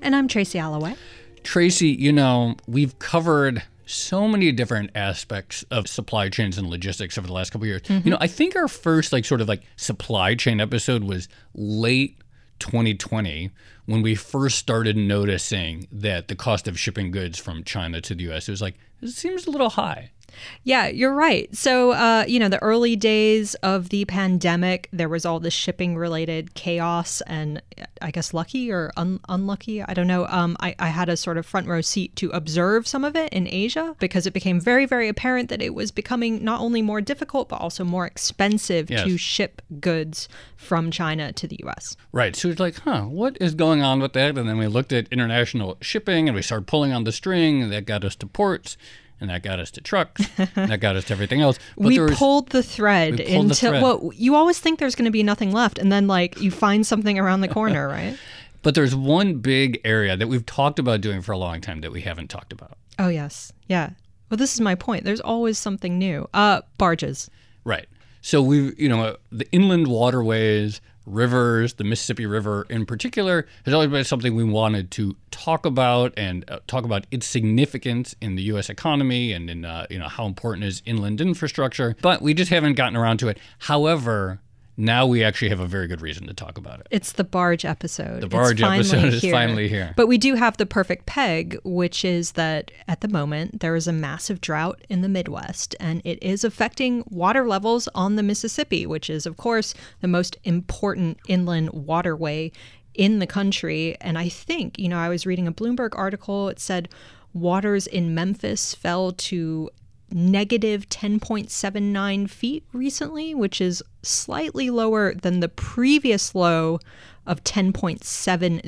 And I'm Tracy Alloway. Tracy, you know, we've covered so many different aspects of supply chains and logistics over the last couple of years. Mm-hmm. You know, I think our first sort of supply chain episode was late 2020 when we first started noticing that the cost of shipping goods from China to the U.S. It seems a little high. Yeah, you're right. So, the early days of the pandemic, there was all this shipping-related chaos and I guess lucky or unlucky, I don't know. I had a sort of front row seat to observe some of it in Asia because it became very, very apparent that it was becoming not only more difficult, but also more expensive to ship goods from China to the U.S. Right. So it's what is going on with that? And then we looked at international shipping and we started pulling on the string and that got us to ports. And that got us to trucks, and that got us to everything else. But we pulled the thread. Well, you always think there's going to be nothing left, and then you find something around the corner, right? But there's one big area that we've talked about doing for a long time that we haven't talked about. Oh, yes. Yeah. Well, this is my point. There's always something new. Barges. Right. So we've, the inland waterways, rivers, the Mississippi River in particular, has always been something we wanted to talk about and talk about its significance in the U.S. economy and in, how important is inland infrastructure. But we just haven't gotten around to it. However, now we actually have a very good reason to talk about it. It's the barge episode. The barge episode is finally here. But we do have the perfect peg, which is that at the moment, there is a massive drought in the Midwest, and it is affecting water levels on the Mississippi, which is, of course, the most important inland waterway in the country. And I think, I was reading a Bloomberg article. It said waters in Memphis fell to negative 10.79 feet recently, which is slightly lower than the previous low of 10.70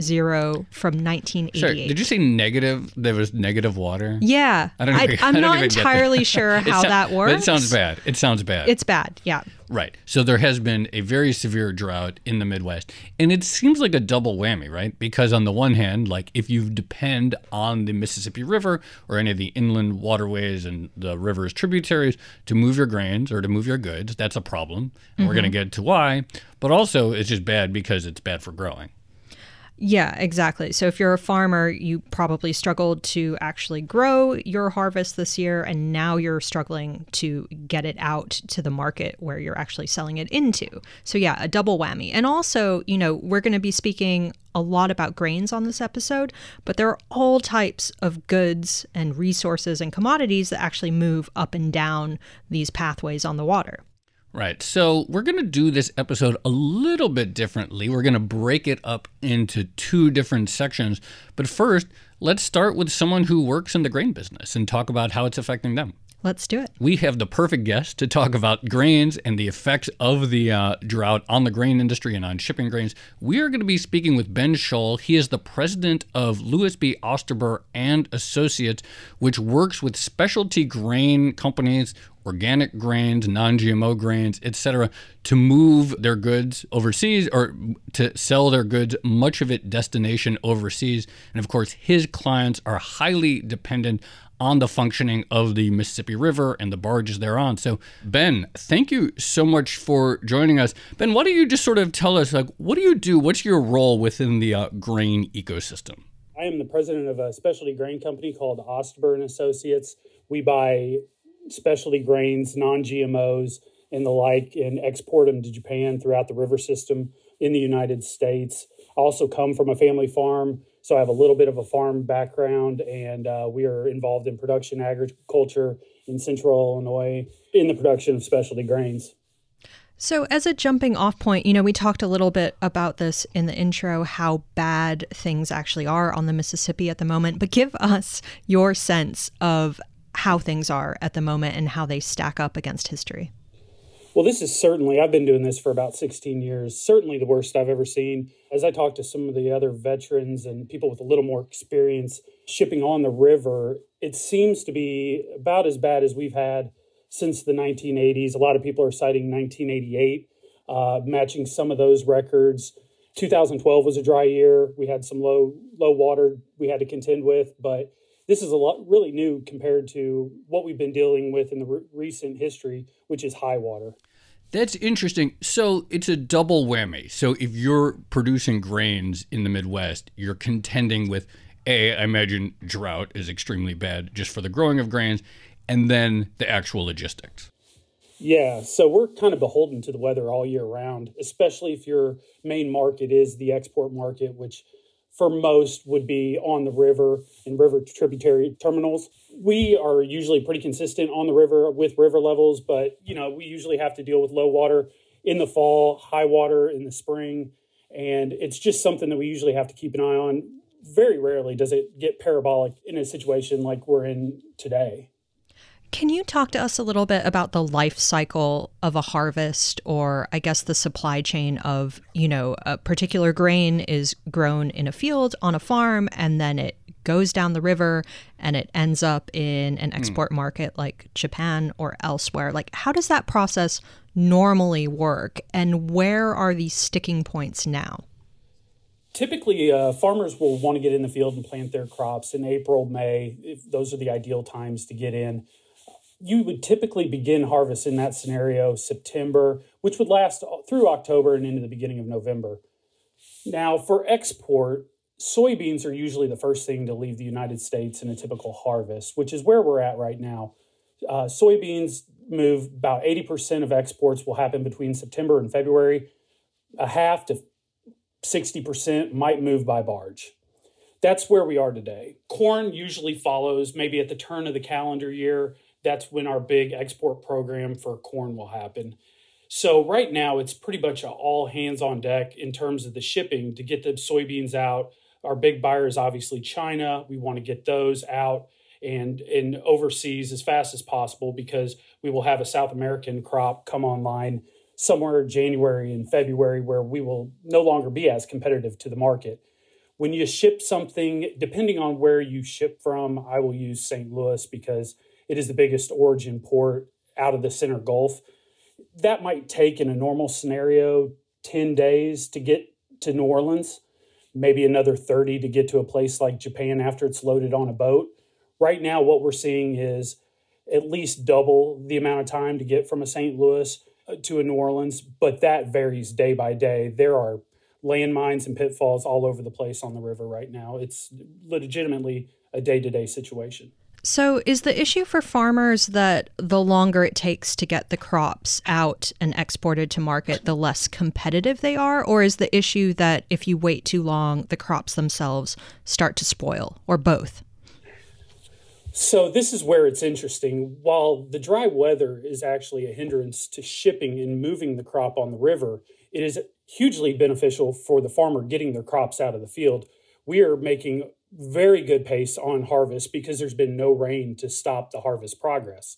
from 1988. Sorry, did you say negative? There was negative water? Yeah. I'm not entirely sure how that works. It sounds bad. It's bad, yeah. Right. So there has been a very severe drought in the Midwest. And it seems like a double whammy, right? Because on the one hand, if you depend on the Mississippi River or any of the inland waterways and the river's tributaries to move your grains or to move your goods, that's a problem. And we're going to get to why. But also, it's just bad because it's bad for growing. Yeah, exactly. So if you're a farmer, you probably struggled to actually grow your harvest this year, and now you're struggling to get it out to the market where you're actually selling it into. So yeah, a double whammy. And also, we're going to be speaking a lot about grains on this episode, but there are all types of goods and resources and commodities that actually move up and down these pathways on the water. Right. So we're going to do this episode a little bit differently. We're going to break it up into two different sections. But first, let's start with someone who works in the grain business and talk about how it's affecting them. Let's do it. We have the perfect guest to talk about grains and the effects of the drought on the grain industry and on shipping grains. We are going to be speaking with Ben Scholl. He is the president of Lewis B. Osterberg and Associates, which works with specialty grain companies, organic grains, non-GMO grains, etc., to move their goods overseas or to sell their goods, much of it destination overseas. And of course, his clients are highly dependent on the functioning of the Mississippi River and the barges thereon. So, Ben, thank you so much for joining us. Ben, why don't you just sort of tell us, like, what do you do? What's your role within the grain ecosystem? I am the president of a specialty grain company called Osterberg Associates. We buy specialty grains, non-GMOs, and the like, and export them to Japan throughout the river system in the United States. I also come from a family farm, so I have a little bit of a farm background, and we are involved in production agriculture in central Illinois in the production of specialty grains. So as a jumping off point, you know, we talked a little bit about this in the intro, how bad things actually are on the Mississippi at the moment, but give us your sense of how things are at the moment and how they stack up against history. Well, this is certainly, I've been doing this for about 16 years, certainly the worst I've ever seen. As I talked to some of the other veterans and people with a little more experience shipping on the river, it seems to be about as bad as we've had since the 1980s. A lot of people are citing 1988, matching some of those records. 2012 was a dry year. We had some low water we had to contend with, but this is a lot really new compared to what we've been dealing with in the recent history, which is high water. That's interesting. So it's a double whammy. So if you're producing grains in the Midwest, you're contending with, I imagine drought is extremely bad just for the growing of grains, and then the actual logistics. Yeah, so we're kind of beholden to the weather all year round, especially if your main market is the export market, which for most would be on the river and river tributary terminals. We are usually pretty consistent on the river with river levels, but you know, we usually have to deal with low water in the fall, high water in the spring, and it's just something that we usually have to keep an eye on. Very rarely does it get parabolic in a situation like we're in today. Can you talk to us a little bit about the life cycle of a harvest, or I guess the supply chain of, you know, a particular grain is grown in a field on a farm, and then it goes down the river and it ends up in an export market like Japan or elsewhere? Like, how does that process normally work, and where are these sticking points now? Typically, farmers will want to get in the field and plant their crops in April, May. If those are the ideal times to get in. You would typically begin harvest in that scenario September, which would last through October and into the beginning of November. Now, for export, soybeans are usually the first thing to leave the United States in a typical harvest, which is where we're at right now. Soybeans move about 80% of exports will happen between September and February. A half to 60% might move by barge. That's where we are today. Corn usually follows maybe at the turn of the calendar year. That's when our big export program for corn will happen. So right now, it's pretty much all hands on deck in terms of the shipping to get the soybeans out. Our big buyer is obviously China. We want to get those out and overseas as fast as possible, because we will have a South American crop come online somewhere January and February, where we will no longer be as competitive to the market. When you ship something, depending on where you ship from, I will use St. Louis because it is the biggest origin port out of the center Gulf. That might take, in a normal scenario, 10 days to get to New Orleans, maybe another 30 to get to a place like Japan after it's loaded on a boat. Right now, what we're seeing is at least double the amount of time to get from a St. Louis to a New Orleans, but that varies day by day. There are landmines and pitfalls all over the place on the river right now. It's legitimately a day-to-day situation. So is the issue for farmers that the longer it takes to get the crops out and exported to market, the less competitive they are? Or is the issue that if you wait too long, the crops themselves start to spoil, or both? So this is where it's interesting. While the dry weather is actually a hindrance to shipping and moving the crop on the river, it is hugely beneficial for the farmer getting their crops out of the field. We are making very good pace on harvest because there's been no rain to stop the harvest progress.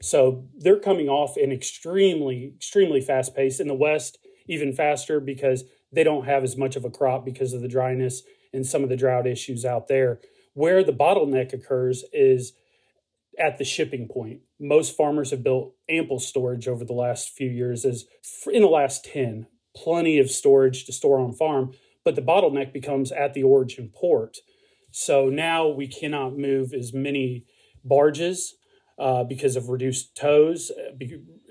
So they're coming off an extremely, extremely fast pace. In the West, even faster, because they don't have as much of a crop because of the dryness and some of the drought issues out there. Where the bottleneck occurs is at the shipping point. Most farmers have built ample storage over the last few years, as in the last 10, plenty of storage to store on farm, but the bottleneck becomes at the origin port. So now we cannot move as many barges because of reduced tows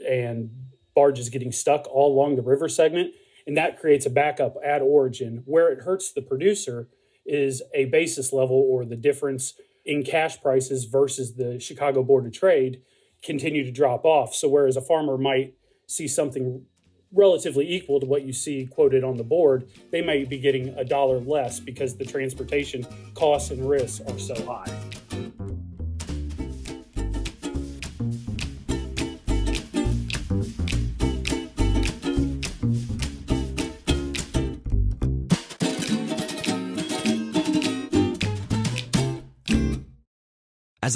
and barges getting stuck all along the river segment. And that creates a backup at origin. Where it hurts the producer is a basis level, or the difference in cash prices versus the Chicago Board of Trade, continue to drop off. So whereas a farmer might see something relatively equal to what you see quoted on the board, they may be getting a dollar less because the transportation costs and risks are so high. As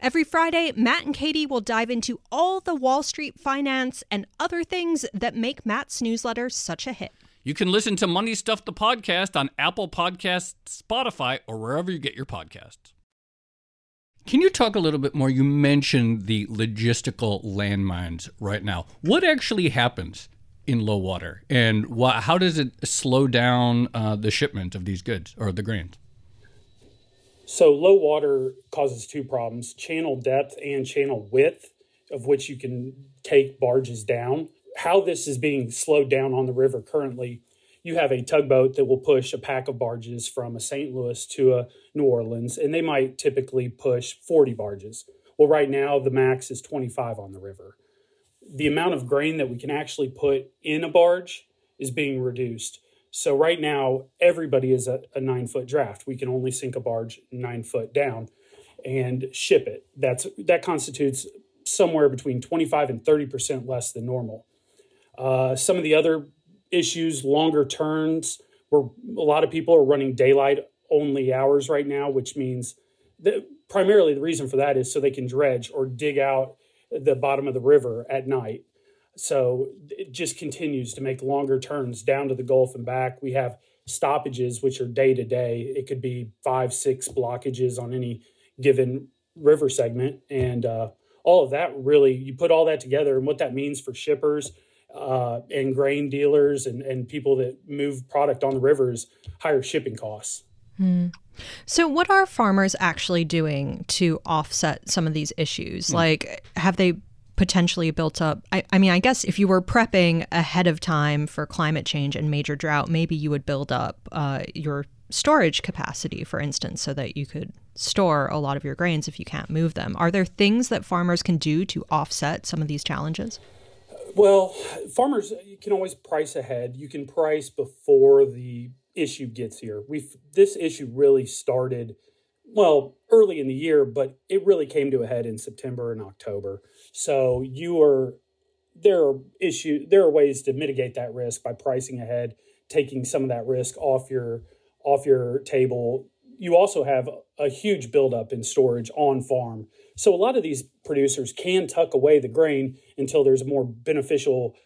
Every Friday, Matt and Katie will dive into all the Wall Street finance and other things that make Matt's newsletter such a hit. You can listen to Money Stuff the podcast on Apple Podcasts, Spotify, or wherever you get your podcasts. Can you talk a little bit more? You mentioned the logistical landmines right now. What actually happens in low water, and how does it slow down the shipment of these goods or the grains? So low water causes two problems, channel depth and channel width, of which you can take barges down. How this is being slowed down on the river currently, you have a tugboat that will push a pack of barges from a St. Louis to a New Orleans, and they might typically push 40 barges. Well, right now, the max is 25 on the river. The amount of grain that we can actually put in a barge is being reduced. So right now, everybody is a 9-foot draft. We can only sink a barge 9 foot down and ship it. That constitutes somewhere between 25 and 30% less than normal. Some of the other issues, longer turns, where a lot of people are running daylight-only hours right now, which means primarily the reason for that is so they can dredge or dig out the bottom of the river at night. So it just continues to make longer turns down to the Gulf and back. We have stoppages, which are day to day. It could be 5-6 blockages on any given river segment. And all of that, really, you put all that together and what that means for shippers and grain dealers and people that move product on the rivers, higher shipping costs. Mm. So what are farmers actually doing to offset some of these issues? Mm. Like, have they potentially built up? I mean, I guess if you were prepping ahead of time for climate change and major drought, maybe you would build up your storage capacity, for instance, so that you could store a lot of your grains if you can't move them. Are there things that farmers can do to offset some of these challenges? Well, farmers, you can always price ahead. You can price before the issue gets here. This issue really started, well, early in the year, but it really came to a head in September and October. So there are ways to mitigate that risk by pricing ahead, taking some of that risk off your table. You also have a huge buildup in storage on farm. So a lot of these producers can tuck away the grain until there's a more beneficial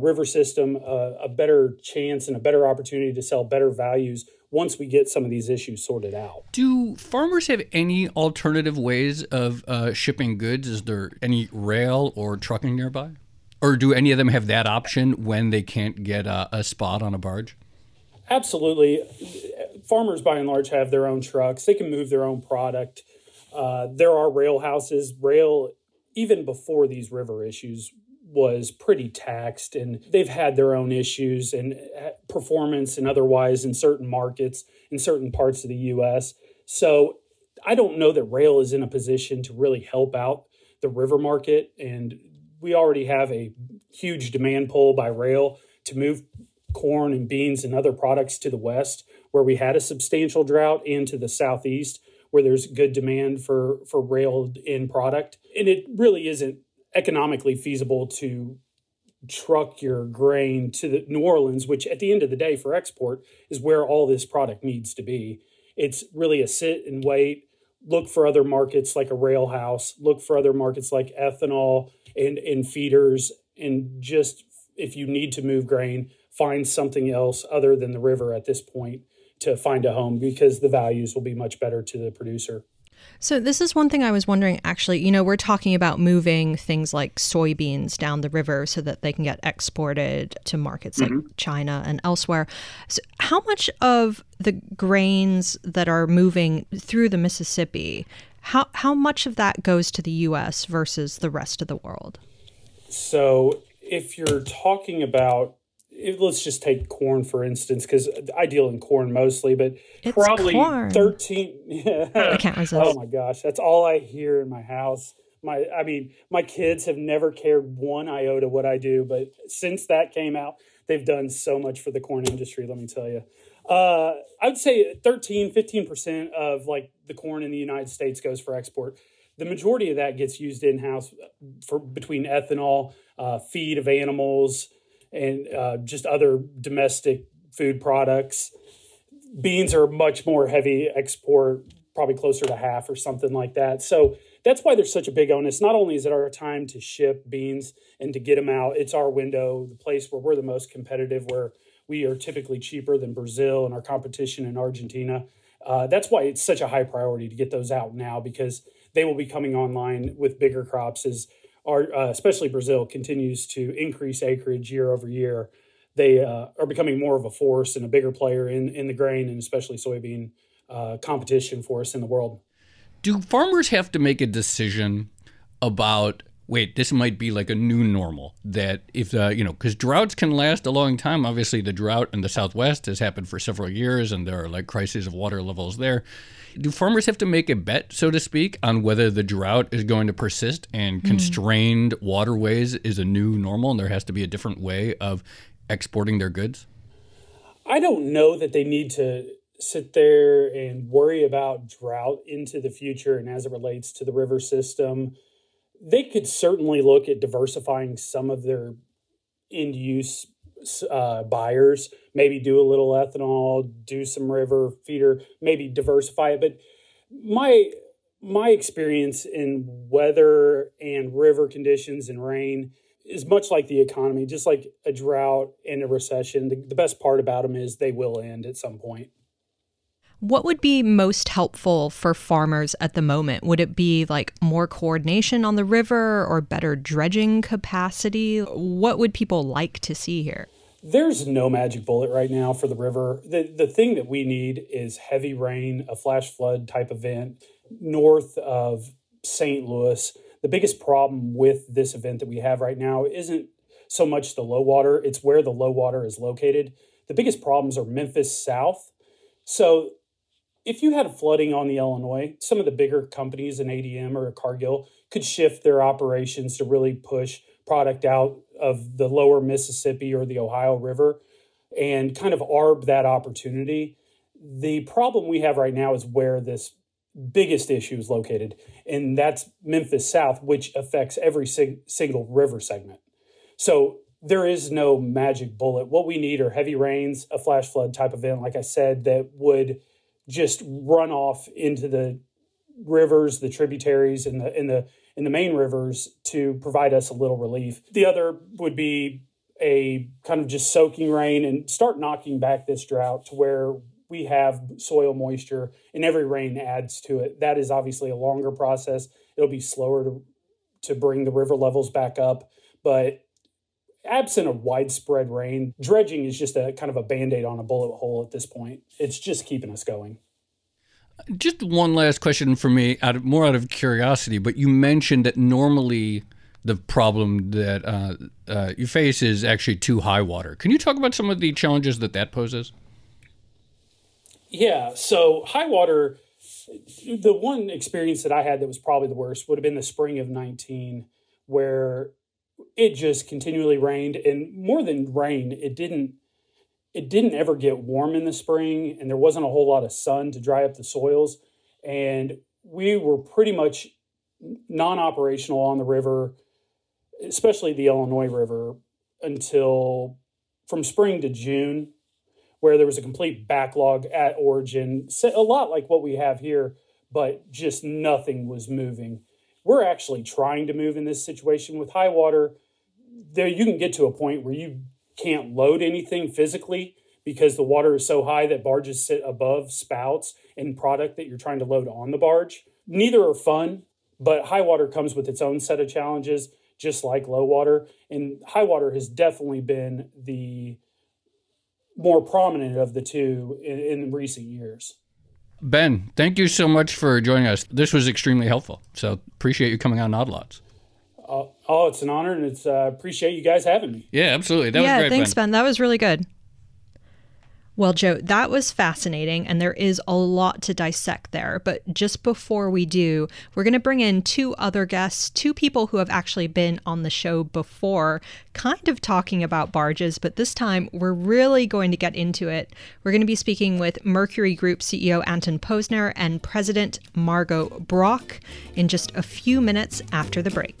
river system, a better chance and a better opportunity to sell better values once we get some of these issues sorted out. Do farmers have any alternative ways of shipping goods? Is there any rail or trucking nearby? Or do any of them have that option when they can't get a spot on a barge? Absolutely. Farmers, by and large, have their own trucks. They can move their own product. There are rail houses. Rail, even before these river issues, was pretty taxed, and they've had their own issues and performance and otherwise in certain markets, in certain parts of the U.S. So I don't know that rail is in a position to really help out the river market. And we already have a huge demand pull by rail to move corn and beans and other products to the west, where we had a substantial drought, and to the southeast, where there's good demand for rail-in product. And it really isn't economically feasible to truck your grain to the New Orleans, which at the end of the day for export is where all this product needs to be. It's really a sit and wait, look for other markets like a rail house, look for other markets like ethanol and feeders, and just if you need to move grain, find something else other than the river at this point to find a home, because the values will be much better to the producer. So this is one thing I was wondering, actually, you know, we're talking about moving things like soybeans down the river so that they can get exported to markets like China and elsewhere. So how much of the grains that are moving through the Mississippi, how much of that goes to the U.S. versus the rest of the world? So if you're talking about, let's just take corn, for instance, because I deal in corn mostly, but it's probably corn. 13. Yeah. I can't resist. Oh my gosh. That's all I hear in my house. My kids have never cared one iota what I do, but since that came out, they've done so much for the corn industry. Let me tell you, I would say 15% of like the corn in the United States goes for export. The majority of that gets used in-house for between ethanol, feed of animals, and just other domestic food products. Beans are much more heavy export, probably closer to half or something like that. So that's why there's such a big onus. Not only is it our time to ship beans and to get them out, it's our window, the place where we're the most competitive, where we are typically cheaper than Brazil and our competition in Argentina. That's why it's such a high priority to get those out now, because they will be coming online with bigger crops as especially Brazil continues to increase acreage year over year. They are becoming more of a force and a bigger player in the grain and especially soybean competition for us in the world. Do farmers have to make a decision about, wait, this might be like a new normal, that if, because droughts can last a long time. Obviously, the drought in the Southwest has happened for several years and there are like crises of water levels there. Do farmers have to make a bet, so to speak, on whether the drought is going to persist and constrained waterways is a new normal and there has to be a different way of exporting their goods? I don't know that they need to sit there and worry about drought into the future and as it relates to the river system. They could certainly look at diversifying some of their end-use buyers, maybe do a little ethanol, do some river feeder, maybe diversify it. But my experience in weather and river conditions and rain is much like the economy, just like a drought and a recession. The best part about them is they will end at some point. What would be most helpful for farmers at the moment? Would it be like more coordination on the river or better dredging capacity? What would people like to see here? There's no magic bullet right now for the river. The thing that we need is heavy rain, a flash flood type event north of St. Louis. The biggest problem with this event that we have right now isn't so much the low water. It's where the low water is located. The biggest problems are Memphis south. So if you had flooding on the Illinois, some of the bigger companies, an ADM or a Cargill, could shift their operations to really push product out of the lower Mississippi or the Ohio River and kind of arb that opportunity. The problem we have right now is where this biggest issue is located, and that's Memphis South, which affects every single river segment. So there is no magic bullet. What we need are heavy rains, a flash flood type event, like I said, that would just run off into the rivers, the tributaries, and the main rivers to provide us a little relief. The other would be a kind of just soaking rain and start knocking back this drought to where we have soil moisture and every rain adds to it. That is obviously a longer process. It'll be slower to bring the river levels back up, but absent of widespread rain, dredging is just a kind of a Band-Aid on a bullet hole at this point. It's just keeping us going. Just one last question for me, out of curiosity, but you mentioned that normally the problem that you face is actually too high water. Can you talk about some of the challenges that poses? Yeah, so high water, the one experience that I had that was probably the worst would have been the spring of 19, where it just continually rained, and more than rain, it didn't it didn't ever get warm in the spring, and there wasn't a whole lot of sun to dry up the soils. And we were pretty much non-operational on the river, especially the Illinois River, until from spring to June, where there was a complete backlog at origin, a lot like what we have here, but just nothing was moving. We're actually trying to move in this situation. With high water, there you can get to a point where you can't load anything physically because the water is so high that barges sit above spouts and product that you're trying to load on the barge. Neither are fun, but high water comes with its own set of challenges, just like low water. And high water has definitely been the more prominent of the two in recent years. Ben, thank you so much for joining us. This was extremely helpful. So appreciate you coming on Odd Lots. Oh, it's an honor, and it's appreciate you guys having me. Yeah, absolutely. That was great. Yeah, thanks, Ben. That was really good. Well, Joe, that was fascinating, and there is a lot to dissect there. But just before we do, we're going to bring in two other guests, two people who have actually been on the show before, kind of talking about barges, but this time we're really going to get into it. We're going to be speaking with Mercury Group CEO Anton Posner and President Margot Brock in just a few minutes after the break.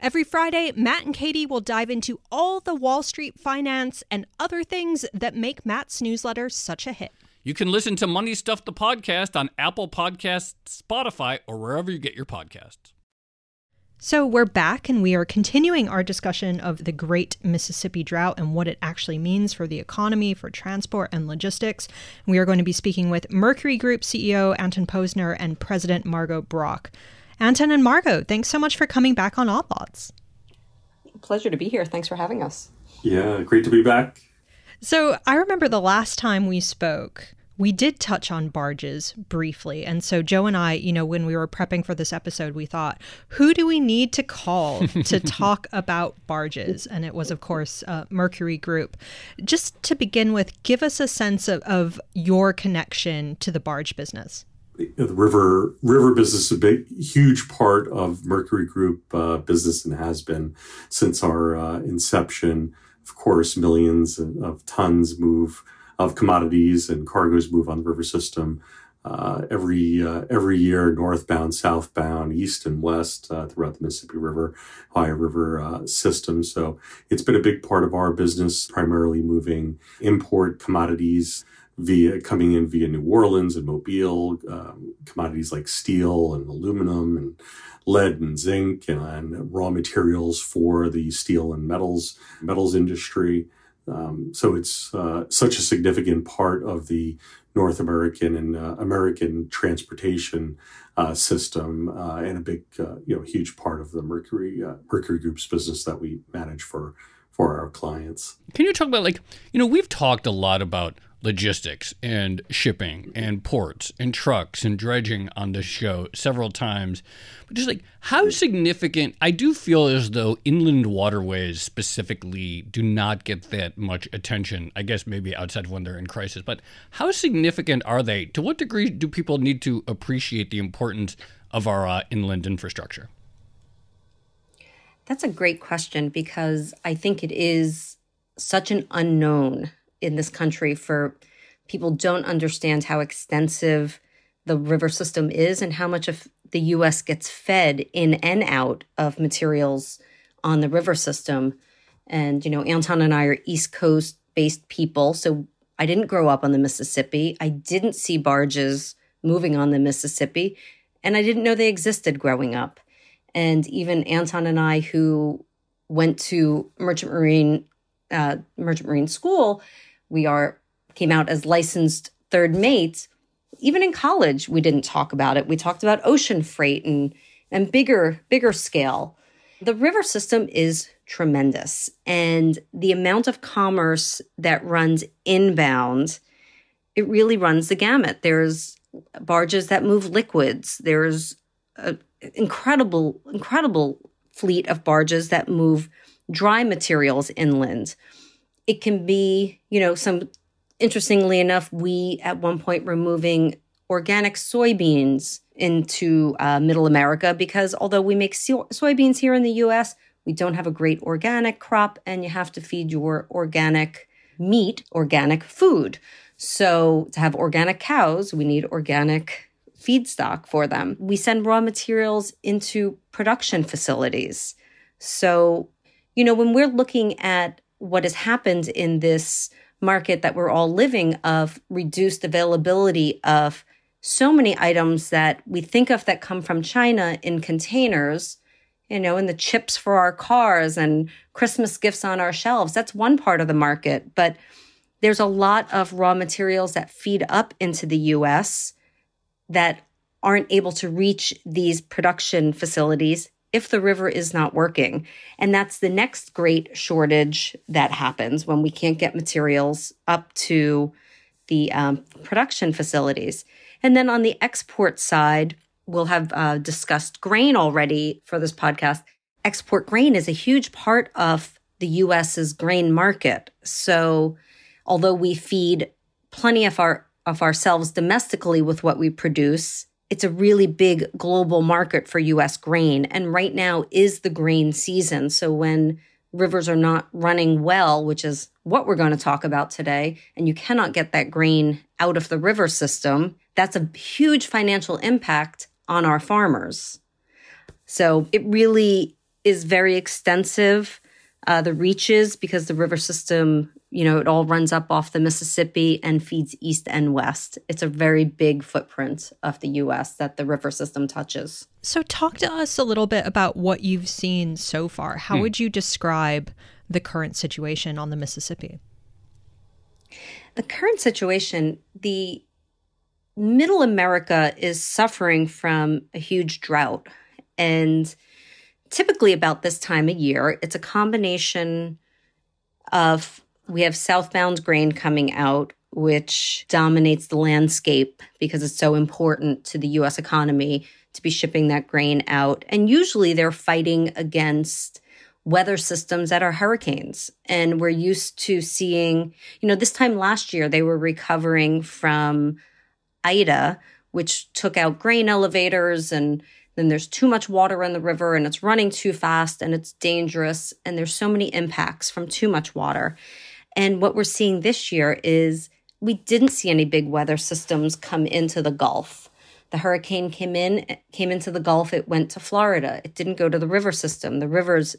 Every Friday, Matt and Katie will dive into all the Wall Street finance and other things that make Matt's newsletter such a hit. You can listen to Money Stuff the podcast on Apple Podcasts, Spotify, or wherever you get your podcasts. So we're back, and we are continuing our discussion of the Great Mississippi Drought and what it actually means for the economy, for transport and logistics. We are going to be speaking with Mercury Group CEO Anton Posner and President Margot Brock. Anton and Margot, thanks so much for coming back on Odd Lots. Pleasure to be here. Thanks for having us. Yeah, great to be back. So I remember the last time we spoke, we did touch on barges briefly. And so Joe and I, you know, when we were prepping for this episode, we thought, who do we need to call to talk about barges? And it was, of course, Mercury Group. Just to begin with, give us a sense of your connection to the barge business. The river business is a big, huge part of Mercury Group business and has been since our inception. Of course, millions of tons move of commodities and cargoes move on the river system every year, northbound, southbound, east and west throughout the Mississippi River, Ohio River system. So it's been a big part of our business, primarily moving import commodities coming in via New Orleans and Mobile, commodities like steel and aluminum and lead and zinc and raw materials for the steel and metals industry. So it's such a significant part of the North American and American transportation system and a big, huge part of the Mercury Group's business that we manage for our clients. Can you talk about, we've talked a lot about logistics and shipping and ports and trucks and dredging on this show several times. But just how significant, I do feel as though inland waterways specifically do not get that much attention, I guess maybe outside of when they're in crisis, but how significant are they? To what degree do people need to appreciate the importance of our inland infrastructure? That's a great question because I think it is such an unknown in this country for people. Don't understand how extensive the river system is and how much of the U.S. gets fed in and out of materials on the river system. And, you know, Anton and I are East Coast-based people, so I didn't grow up on the Mississippi. I didn't see barges moving on the Mississippi, and I didn't know they existed growing up. And even Anton and I, who went to merchant marine school, came out as licensed third mates. Even in college, we didn't talk about it. We talked about ocean freight and bigger scale. The river system is tremendous. And the amount of commerce that runs inbound, it really runs the gamut. There's barges that move liquids. There's an incredible fleet of barges that move dry materials inland. It can be, you know, some... Interestingly enough, we at one point were moving organic soybeans into Middle America because although we make soybeans here in the U.S., we don't have a great organic crop and you have to feed your organic meat, organic food. So to have organic cows, we need organic feedstock for them. We send raw materials into production facilities. So, you know, when we're looking at what has happened in this market that we're all living of reduced availability of so many items that we think of that come from China in containers, you know, and the chips for our cars and Christmas gifts on our shelves. That's one part of the market. But there's a lot of raw materials that feed up into the U.S. that aren't able to reach these production facilities if the river is not working. And that's the next great shortage that happens when we can't get materials up to the production facilities. And then on the export side, we'll have discussed grain already for this podcast. Export grain is a huge part of the U.S.'s grain market. So although we feed plenty of ourselves domestically with what we produce, it's a really big global market for U.S. grain. And right now is the grain season. So when rivers are not running well, which is what we're going to talk about today, and you cannot get that grain out of the river system, that's a huge financial impact on our farmers. So it really is very extensive, the reaches, because the river system, you know, it all runs up off the Mississippi and feeds east and west. It's a very big footprint of the U.S. that the river system touches. So talk to us a little bit about what you've seen so far. How would you describe the current situation on the Mississippi? The current situation, the Middle America is suffering from a huge drought. And typically about this time of year, it's a combination of... We have southbound grain coming out, which dominates the landscape because it's so important to the U.S. economy to be shipping that grain out. And usually they're fighting against weather systems that are hurricanes. And we're used to seeing, you know, this time last year, they were recovering from Ida, which took out grain elevators, and then there's too much water in the river and it's running too fast and it's dangerous. And there's so many impacts from too much water. And what we're seeing this year is we didn't see any big weather systems come into the Gulf. The hurricane came into the Gulf. It went to Florida. It didn't go to the river system. The rivers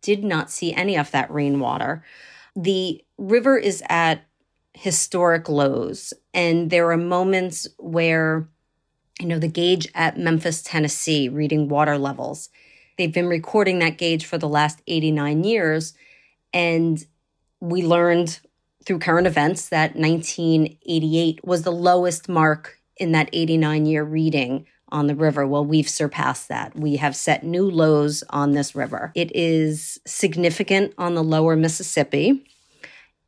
did not see any of that rainwater. The river is at historic lows. And there are moments where, you know, the gauge at Memphis, Tennessee, reading water levels, they've been recording that gauge for the last 89 years. And we learned through current events that 1988 was the lowest mark in that 89-year reading on the river. Well, we've surpassed that. We have set new lows on this river. It is significant on the lower Mississippi.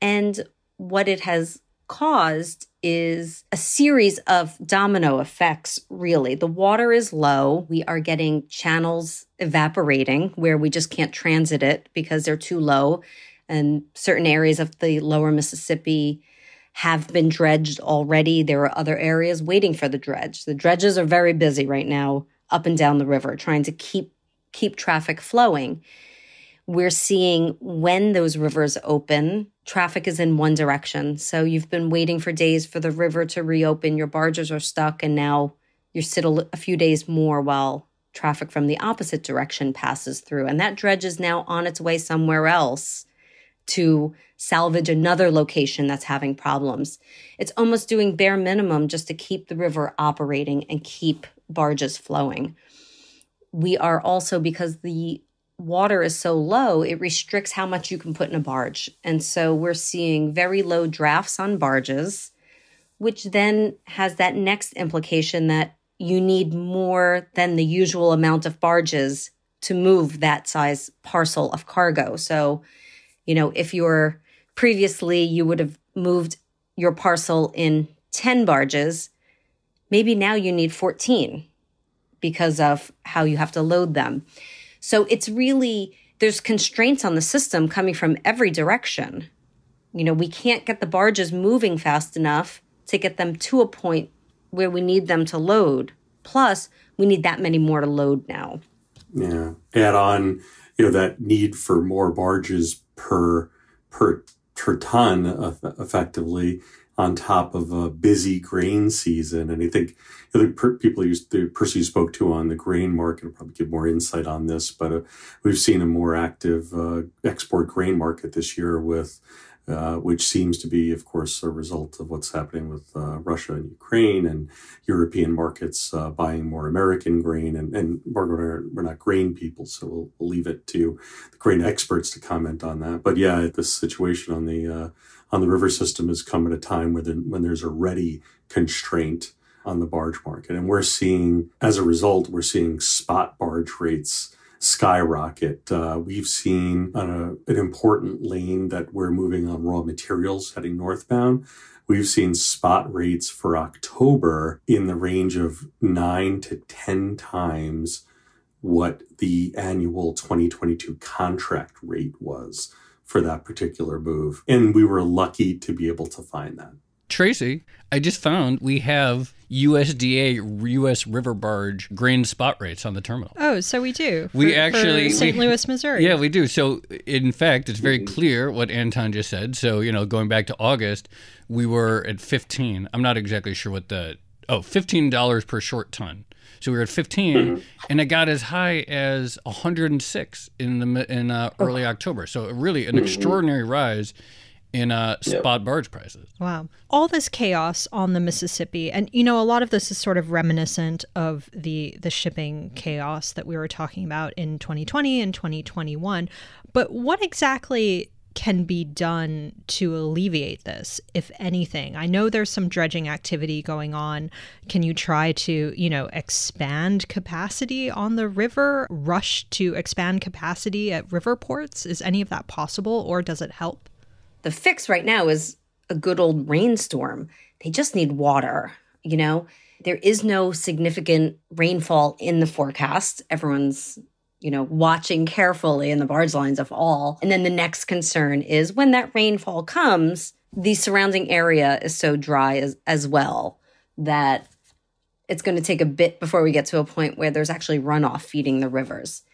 And what it has caused is a series of domino effects, really. The water is low. We are getting channels evaporating where we just can't transit it because they're too low. And certain areas of the lower Mississippi have been dredged already. There are other areas waiting for the dredge. The dredges are very busy right now up and down the river trying to keep traffic flowing. We're seeing when those rivers open, traffic is in one direction. So you've been waiting for days for the river to reopen. Your barges are stuck and now you sit a few days more while traffic from the opposite direction passes through. And that dredge is now on its way somewhere else to salvage another location that's having problems. It's almost doing bare minimum just to keep the river operating and keep barges flowing. We are also, because the water is so low, it restricts how much you can put in a barge. And so we're seeing very low drafts on barges, which then has that next implication that you need more than the usual amount of barges to move that size parcel of cargo. So, you know, if you're previously you would have moved your parcel in 10 barges, maybe now you need 14 because of how you have to load them. So it's really, there's constraints on the system coming from every direction. You know, we can't get the barges moving fast enough to get them to a point where we need them to load. Plus, we need that many more to load now. Yeah. Add on, you know, that need for more barges per ton effectively on top of a busy grain season. And I think the people the person you spoke to on the grain market will probably give more insight on this, but we've seen a more active export grain market this year with which seems to be, of course, a result of what's happening with Russia and Ukraine and European markets buying more American grain. And we're not grain people, so we'll leave it to the grain experts to comment on that. But yeah, this situation on the river system has come at a time when there's already constraint on the barge market. And we're seeing, as a result, spot barge rates skyrocket. We've seen on an important lane that we're moving on raw materials heading northbound. We've seen spot rates for October in the range of 9 to 10 times what the annual 2022 contract rate was for that particular move. And we were lucky to be able to find that. Tracy, I just found we have USDA U.S. river barge grain spot rates on the terminal. Oh, so we do. For St. Louis, Missouri. Yeah, we do. So, in fact, it's very clear what Anton just said. So, you know, going back to August, we were at $15. I'm not exactly sure what $15 per short ton. So we were at $15, and it got as high as $106 in early October. So really an extraordinary rise in spot barge prices. Wow. All this chaos on the Mississippi. And, you know, a lot of this is sort of reminiscent of the shipping chaos that we were talking about in 2020 and 2021. But what exactly can be done to alleviate this, if anything? I know there's some dredging activity going on. Can you try to, you know, expand capacity on the river, rush to expand capacity at river ports? Is any of that possible, or does it help? The fix right now is a good old rainstorm. They just need water, you know? There is no significant rainfall in the forecast. Everyone's, you know, watching carefully in the barge lines of all. And then the next concern is when that rainfall comes, the surrounding area is so dry as well that it's going to take a bit before we get to a point where there's actually runoff feeding the rivers.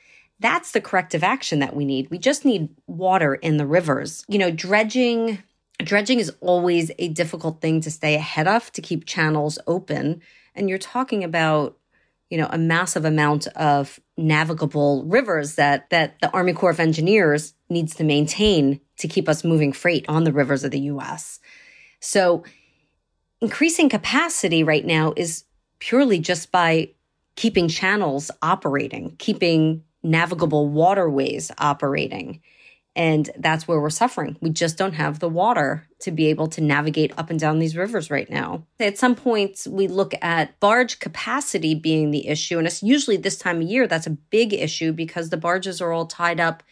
That's the corrective action that we need. We just need water in the rivers. You know, dredging is always a difficult thing to stay ahead of, to keep channels open. And you're talking about, you know, a massive amount of navigable rivers that the Army Corps of Engineers needs to maintain to keep us moving freight on the rivers of the U.S. So increasing capacity right now is purely just by keeping channels operating, keeping navigable waterways operating. And that's where we're suffering. We just don't have the water to be able to navigate up and down these rivers right now. At some point, we look at barge capacity being the issue. And it's usually this time of year that's a big issue because the barges are all tied up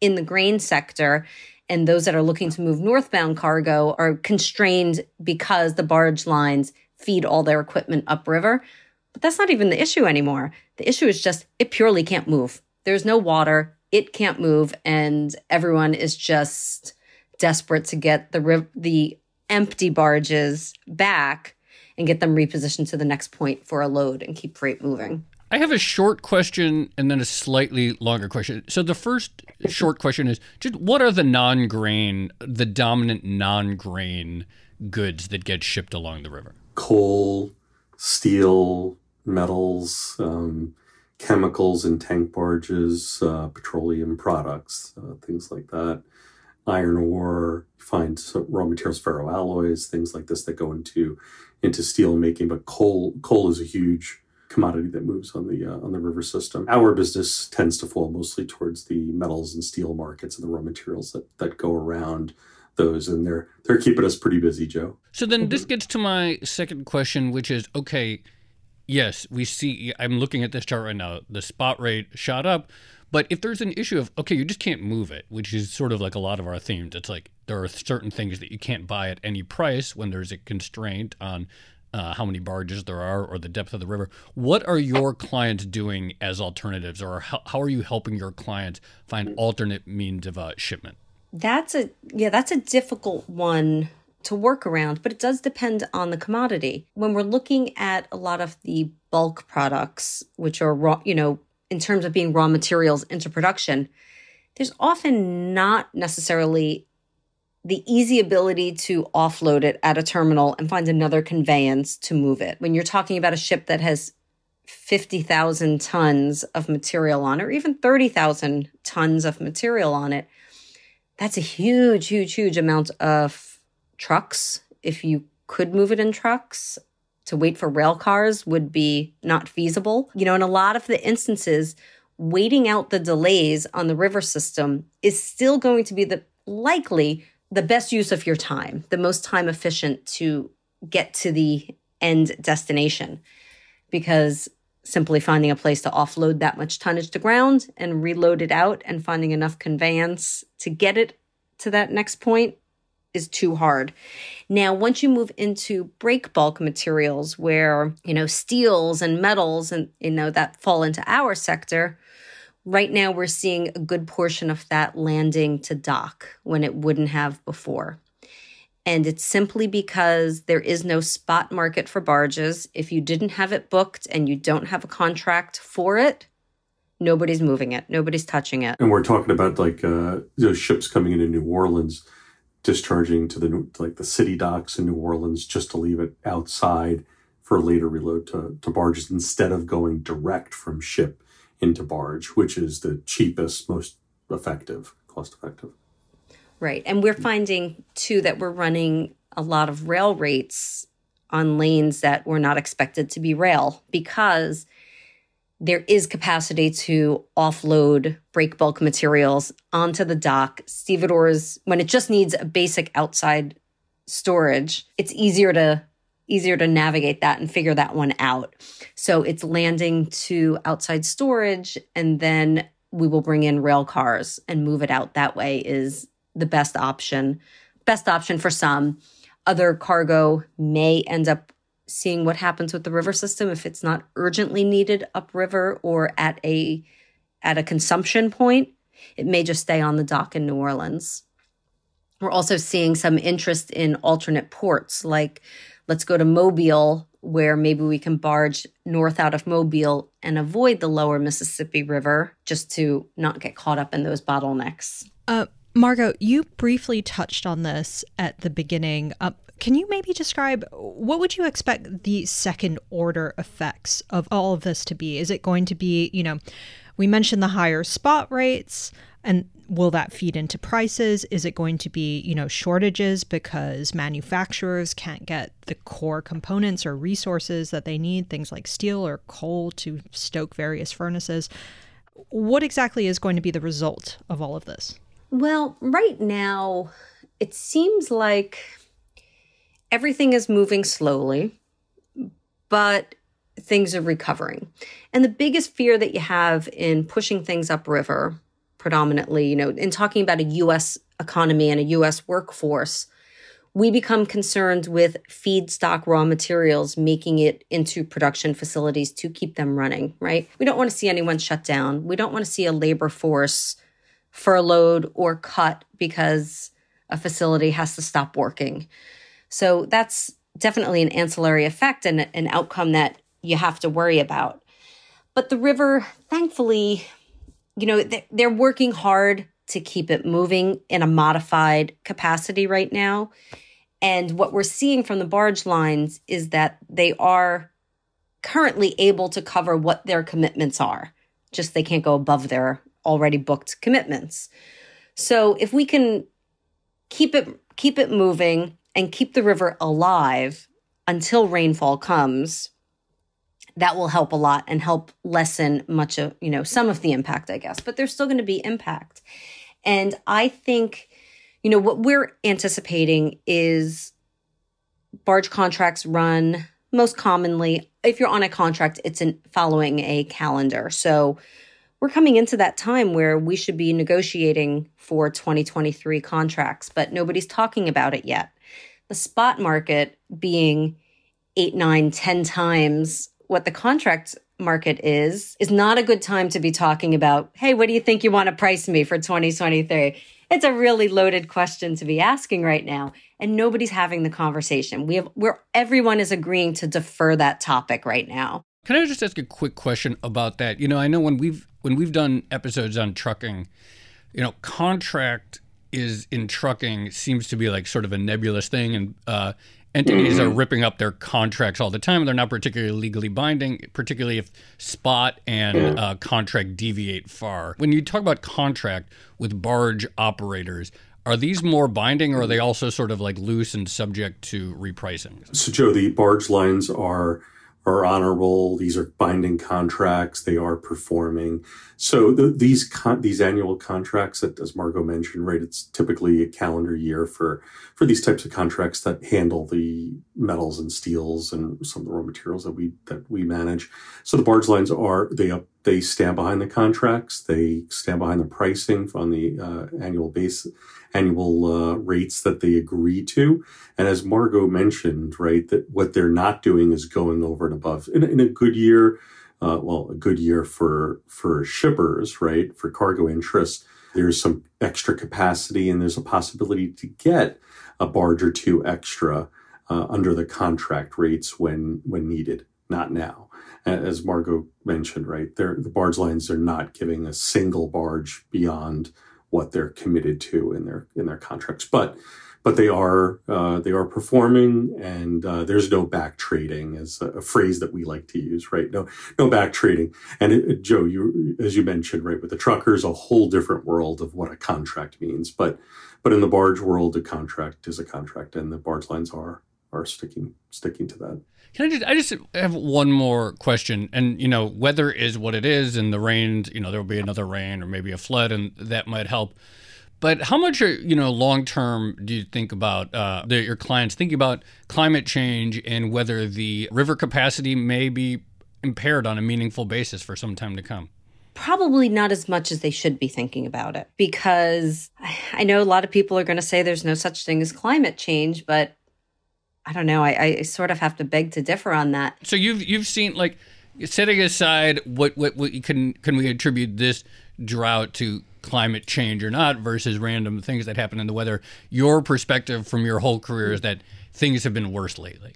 in the grain sector. And those that are looking to move northbound cargo are constrained because the barge lines feed all their equipment upriver. But that's not even the issue anymore. The issue is just it purely can't move. There's no water, it can't move, and everyone is just desperate to get the empty barges back and get them repositioned to the next point for a load and keep freight moving. I have a short question and then a slightly longer question. So the first short question is, just what are the dominant non-grain goods that get shipped along the river? Coal, steel, metals, chemicals in tank barges, petroleum products, things like that. Iron ore, you find some raw materials, ferroalloys, things like this that go into steel making. But coal is a huge commodity that moves on the river system. Our business tends to fall mostly towards the metals and steel markets and the raw materials that go around those, and they're keeping us pretty busy, Joe. So then this gets to my second question, which is, okay, yes, we see, I'm looking at this chart right now, the spot rate shot up, but if there's an issue of, okay, you just can't move it, which is sort of like a lot of our themes, it's like there are certain things that you can't buy at any price when there's a constraint on how many barges there are or the depth of the river. What are your clients doing as alternatives, or how are you helping your clients find alternate means of shipment? That's a difficult one to work around, but it does depend on the commodity. When we're looking at a lot of the bulk products, which are raw, in terms of being raw materials into production, there's often not necessarily the easy ability to offload it at a terminal and find another conveyance to move it. When you're talking about a ship that has 50,000 tons of material on it, or even 30,000 tons of material on it, that's a huge, huge, huge amount of trucks. If you could move it in trucks, to wait for rail cars would be not feasible. In a lot of the instances, waiting out the delays on the river system is still going to be likely the best use of your time, the most time efficient to get to the end destination, because simply finding a place to offload that much tonnage to ground and reload it out and finding enough conveyance to get it to that next point is too hard. Now, once you move into break bulk materials where, steels and metals and, that fall into our sector, right now we're seeing a good portion of that landing to dock when it wouldn't have before. And it's simply because there is no spot market for barges. If you didn't have it booked and you don't have a contract for it, nobody's moving it. Nobody's touching it. And we're talking about ships coming into New Orleans, discharging to the city docks in New Orleans just to leave it outside for later reload to barges instead of going direct from ship into barge, which is the cheapest, most effective, cost-effective. Right. And we're finding, too, that we're running a lot of rail rates on lanes that were not expected to be rail because there is capacity to offload break bulk materials onto the dock. Stevedores, when it just needs a basic outside storage, it's easier to navigate that and figure that one out. So it's landing to outside storage, and then we will bring in rail cars and move it out that way is the best option for some. Other cargo may end up seeing what happens with the river system if it's not urgently needed upriver or at a consumption point. It may just stay on the dock in New Orleans. We're also seeing some interest in alternate ports, like let's go to Mobile, where maybe we can barge north out of Mobile and avoid the lower Mississippi River just to not get caught up in those bottlenecks. Margot, you briefly touched on this at the beginning. Can you maybe describe what would you expect the second order effects of all of this to be? Is it going to be, we mentioned the higher spot rates, and will that feed into prices? Is it going to be, shortages because manufacturers can't get the core components or resources that they need, things like steel or coal to stoke various furnaces? What exactly is going to be the result of all of this? Well, right now, it seems like everything is moving slowly, but things are recovering. And the biggest fear that you have in pushing things upriver, predominantly, in talking about a U.S. economy and a U.S. workforce, we become concerned with feedstock raw materials making it into production facilities to keep them running, right? We don't want to see anyone shut down. We don't want to see a labor force furloughed or cut because a facility has to stop working. So that's definitely an ancillary effect and an outcome that you have to worry about. But the river, thankfully, they're working hard to keep it moving in a modified capacity right now. And what we're seeing from the barge lines is that they are currently able to cover what their commitments are. Just they can't go above their already booked commitments. So if we can keep it moving and keep the river alive until rainfall comes, that will help a lot and help lessen much of, some of the impact, I guess. But there's still going to be impact. And I think, what we're anticipating is barge contracts run most commonly. If you're on a contract, it's following a calendar. So we're coming into that time where we should be negotiating for 2023 contracts, but nobody's talking about it yet. The spot market being 8, 9, 10 times what the contract market is not a good time to be talking about, hey, what do you think you want to price me for 2023? It's a really loaded question to be asking right now, and nobody's having the conversation. Everyone is agreeing to defer that topic right now. Can I just ask a quick question about that? I know when we've done episodes on trucking, contract is in trucking seems to be like sort of a nebulous thing, and entities are ripping up their contracts all the time. They're not particularly legally binding, particularly if spot and contract deviate far. When you talk about contract with barge operators, are these more binding, or are they also sort of like loose and subject to repricing? So, Joe, the barge lines are honorable. These are binding contracts. They are performing. So these annual contracts that, as Margot mentioned, right, it's typically a calendar year for these types of contracts that handle the metals and steels and some of the raw materials that we manage. So the barge lines they stand behind the contracts. They stand behind the pricing on the annual rates that they agree to. And as Margot mentioned, right, that what they're not doing is going over and above. In a good year, for shippers, right, for cargo interest, there's some extra capacity and there's a possibility to get a barge or two extra under the contract rates when needed, not now. As Margot mentioned, right, the barge lines are not giving a single barge beyond what they're committed to in their contracts, but they are performing, and there's no back trading, is a phrase that we like to use, right? No back trading. And Joe, as you mentioned, right, with the truckers, a whole different world of what a contract means, but in the barge world, a contract is a contract, and the barge lines are sticking to that. I just have one more question. And, weather is what it is, and the rains, there'll be another rain or maybe a flood, and that might help. But how much, long-term do you think about your clients thinking about climate change and whether the river capacity may be impaired on a meaningful basis for some time to come? Probably not as much as they should be thinking about it, because I know a lot of people are going to say there's no such thing as climate change, but I don't know. I sort of have to beg to differ on that. So you've seen, like, setting aside what can we attribute this drought to climate change or not versus random things that happen in the weather. Your perspective from your whole career is that things have been worse lately.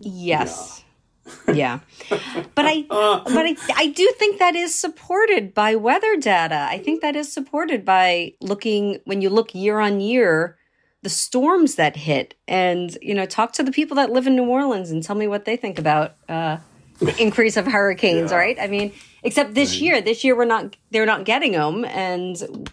Yes. Yeah. But I do think that is supported by weather data. I think that is supported by when you look year on year, the storms that hit, and, talk to the people that live in New Orleans and tell me what they think about the increase of hurricanes, yeah. Right? I mean, except this year they're not getting them. And,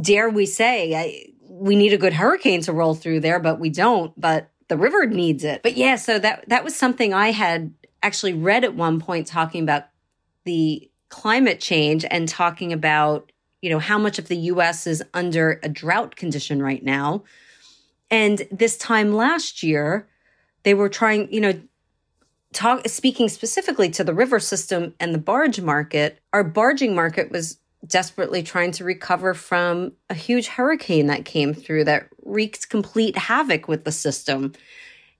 dare we say we need a good hurricane to roll through there, but we don't, but the river needs it. But yeah, so that was something I had actually read at one point, talking about the climate change and talking about how much of the U.S. is under a drought condition right now. And this time last year, they were trying, speaking specifically to the river system and the barge market. Our barging market was desperately trying to recover from a huge hurricane that came through that wreaked complete havoc with the system.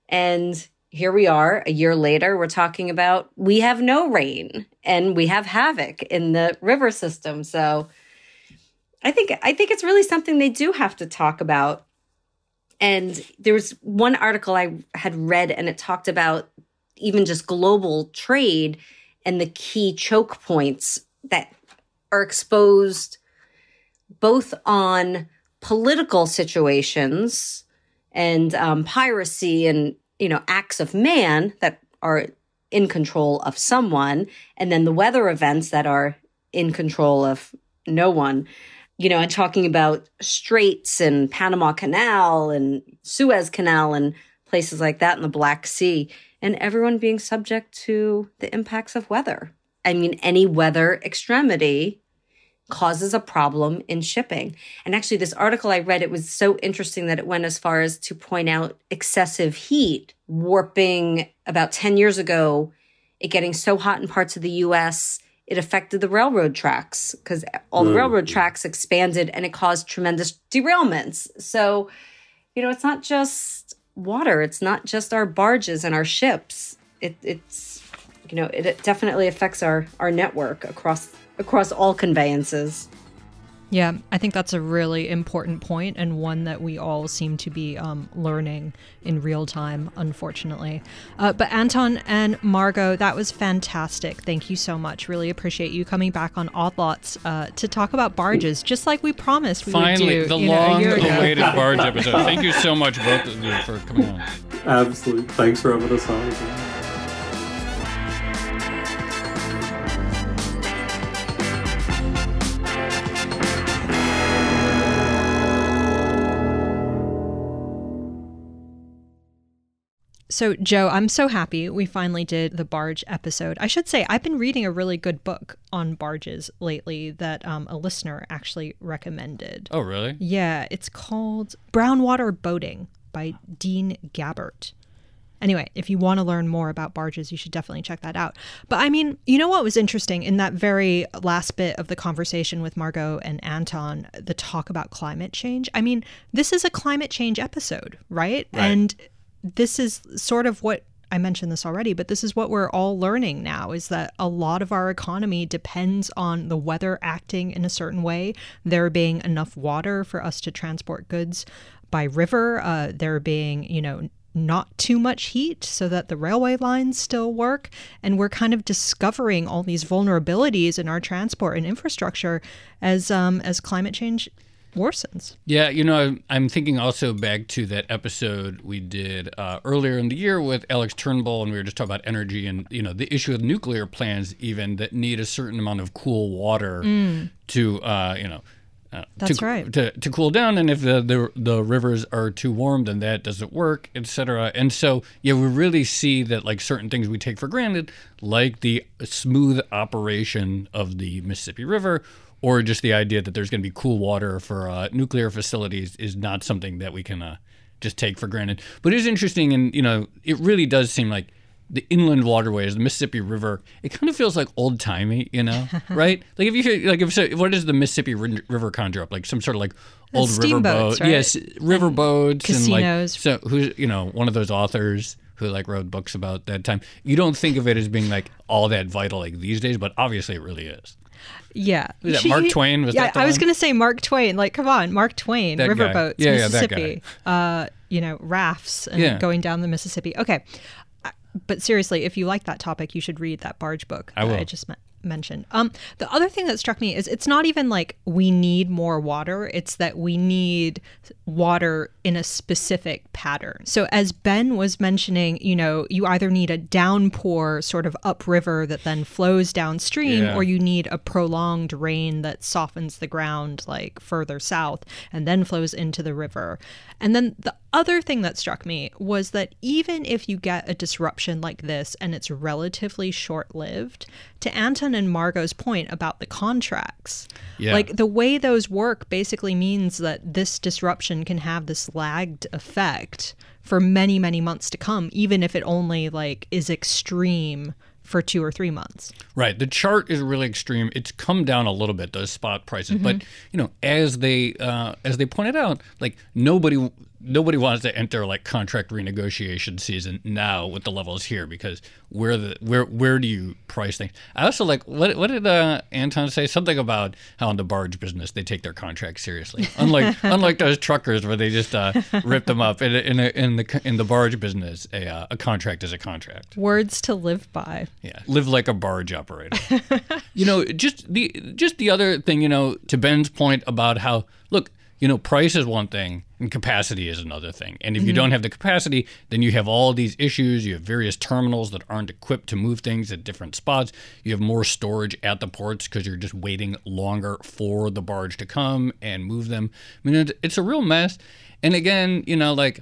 And here we are, a year later, we're talking about we have no rain and we have havoc in the river system. So I think it's really something they do have to talk about. And there was one article I had read, and it talked about even just global trade and the key choke points that are exposed both on political situations and piracy and you know, acts of man that are in control of someone, and then the weather events that are in control of no one. You know, and talking about straits and Panama Canal and Suez Canal and places like that in the Black Sea, and everyone being subject to the impacts of weather. I mean, any weather extremity causes a problem in shipping. And actually, this article I read, it was so interesting that it went as far as to point out excessive heat warping about 10 years ago, it getting so hot in parts of the U.S., it affected the railroad tracks because all the railroad tracks expanded and it caused tremendous derailments. So, you know, it's not just water. It's not just our barges and our ships. It's you know, it definitely affects our network across all conveyances. Yeah, I think that's a really important point and one that we all seem to be learning in real time, unfortunately. But Anton and Margot, that was fantastic. Thank you so much. Really appreciate you coming back on Odd Lots to talk about barges, just like we promised we would do. Finally, the long-awaited barge episode. Thank you so much, both of you, for coming on. Absolutely. Thanks for having us on. So, Joe, I'm so happy we finally did the barge episode. I should say I've been reading a really good book on barges lately that a listener actually recommended. Oh, really? Yeah. It's called Brownwater Boating by Dean Gabbert. Anyway, if you want to learn more about barges, you should definitely check that out. But I mean, you know what was interesting in that very last bit of the conversation with Margot and Anton, the talk about climate change? I mean, this is a climate change episode, right? And this is sort of what I mentioned this already, but this is what we're all learning now is that a lot of our economy depends on the weather acting in a certain way, there being enough water for us to transport goods by river, there being, you know, not too much heat so that the railway lines still work. And we're kind of discovering all these vulnerabilities in our transport and infrastructure as climate change worsens. Yeah, you know, I'm thinking also back to that episode we did earlier in the year with Alex Turnbull, and we were just talking about energy and, you know, the issue of nuclear plants even that need a certain amount of cool water to, you know, to cool down. And if the rivers are too warm, then that doesn't work, et cetera. And so, yeah, we really see that like certain things we take for granted, like the smooth operation of the Mississippi River, or just the idea that there's going to be cool water for nuclear facilities is not something that we can just take for granted. But it is interesting, and you know, it really does seem like the inland waterways, the Mississippi River, it kind of feels like old timey, you know, right? Like if you hear, like if so, what does the Mississippi River conjure up? Like some sort of like old riverboat, right? Yes, riverboats and like so who's you know one of those authors who like wrote books about that time. You don't think of it as being like all that vital like these days, but obviously it really is. Yeah. Was that Mark Twain? Was that the one? I was going to say Mark Twain. Like, come on, Mark Twain, that riverboats, Mississippi, you know, rafts and going down the Mississippi. Okay. But seriously, if you like that topic, you should read that barge book that I just mentioned. The other thing that struck me is it's not even like we need more water. It's that we need water in a specific pattern. So as Ben was mentioning, you know, you either need a downpour sort of upriver that then flows downstream, or you need a prolonged rain that softens the ground like further south and then flows into the river. And then the other thing that struck me was that even if you get a disruption like this and it's relatively short-lived, to Anton and Margot's point about the contracts, like the way those work basically means that this disruption can have this lagged effect for many, many months to come, even if it only like is extreme for 2 or 3 months. Right. The chart is really extreme. It's come down a little bit, those spot prices. Mm-hmm. But, you know, as they pointed out, like nobody wants to enter like contract renegotiation season now with the levels here because where do you price things? I also like what did Anton say? Something about how in the barge business they take their contracts seriously, unlike those truckers where they just rip them up. In the barge business, a contract is a contract. Words to live by. Yeah, live like a barge operator. You know, just the other thing. You know, to Ben's point about how look. you know, price is one thing and capacity is another thing. And if you don't have the capacity, then you have all these issues. You have various terminals that aren't equipped to move things at different spots. You have more storage at the ports because you're just waiting longer for the barge to come and move them. I mean, it's a real mess. And again, you know, like,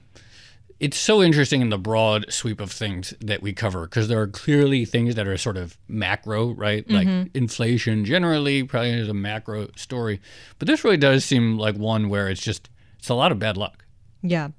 it's so interesting in the broad sweep of things that we cover, because there are clearly things that are sort of macro, right? Like inflation generally probably is a macro story. But this really does seem like one where it's just, it's a lot of bad luck. Yeah.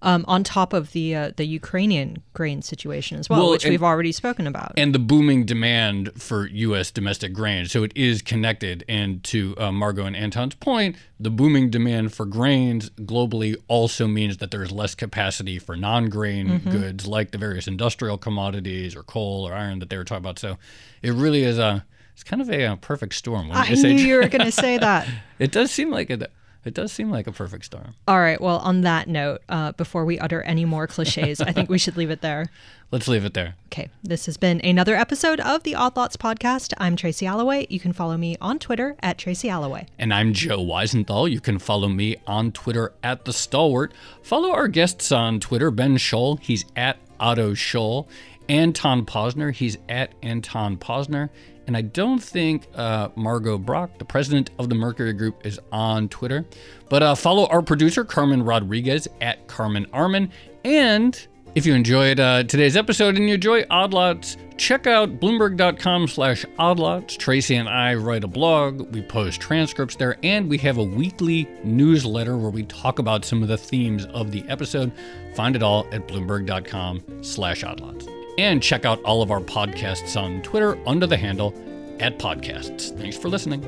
On top of the Ukrainian grain situation as well, which we've already spoken about. And the booming demand for U.S. domestic grain. So it is connected. And to Margot and Anton's point, the booming demand for grains globally also means that there's less capacity for non-grain goods like the various industrial commodities or coal or iron that they were talking about. So it really is it's kind of a perfect storm. I knew you were going to say that. It does seem like it. It does seem like a perfect storm. All right. Well, on that note, before we utter any more cliches, I think we should leave it there. Let's leave it there. Okay. This has been another episode of the Odd Lots podcast. I'm Tracy Alloway. You can follow me on Twitter at Tracy Alloway. And I'm Joe Weisenthal. You can follow me on Twitter at The Stalwart. Follow our guests on Twitter. Ben Scholl, he's at Otto Scholl. Anton Posner, he's at Anton Posner. And I don't think Margot Brock, the president of the Mercury Group, is on Twitter. But follow our producer, Carmen Rodriguez, at Carmen Armin. And if you enjoyed today's episode and you enjoy Odd Lots, check out Bloomberg.com/Odd Lots. Tracy and I write a blog. We post transcripts there. And we have a weekly newsletter where we talk about some of the themes of the episode. Find it all at Bloomberg.com/Odd Lots. And check out all of our podcasts on Twitter under the handle @podcasts. Thanks for listening.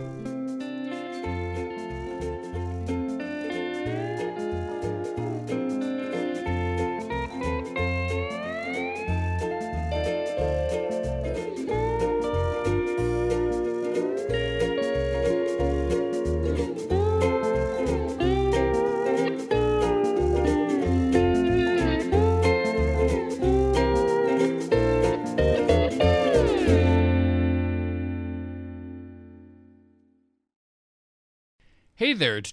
Hey there, it's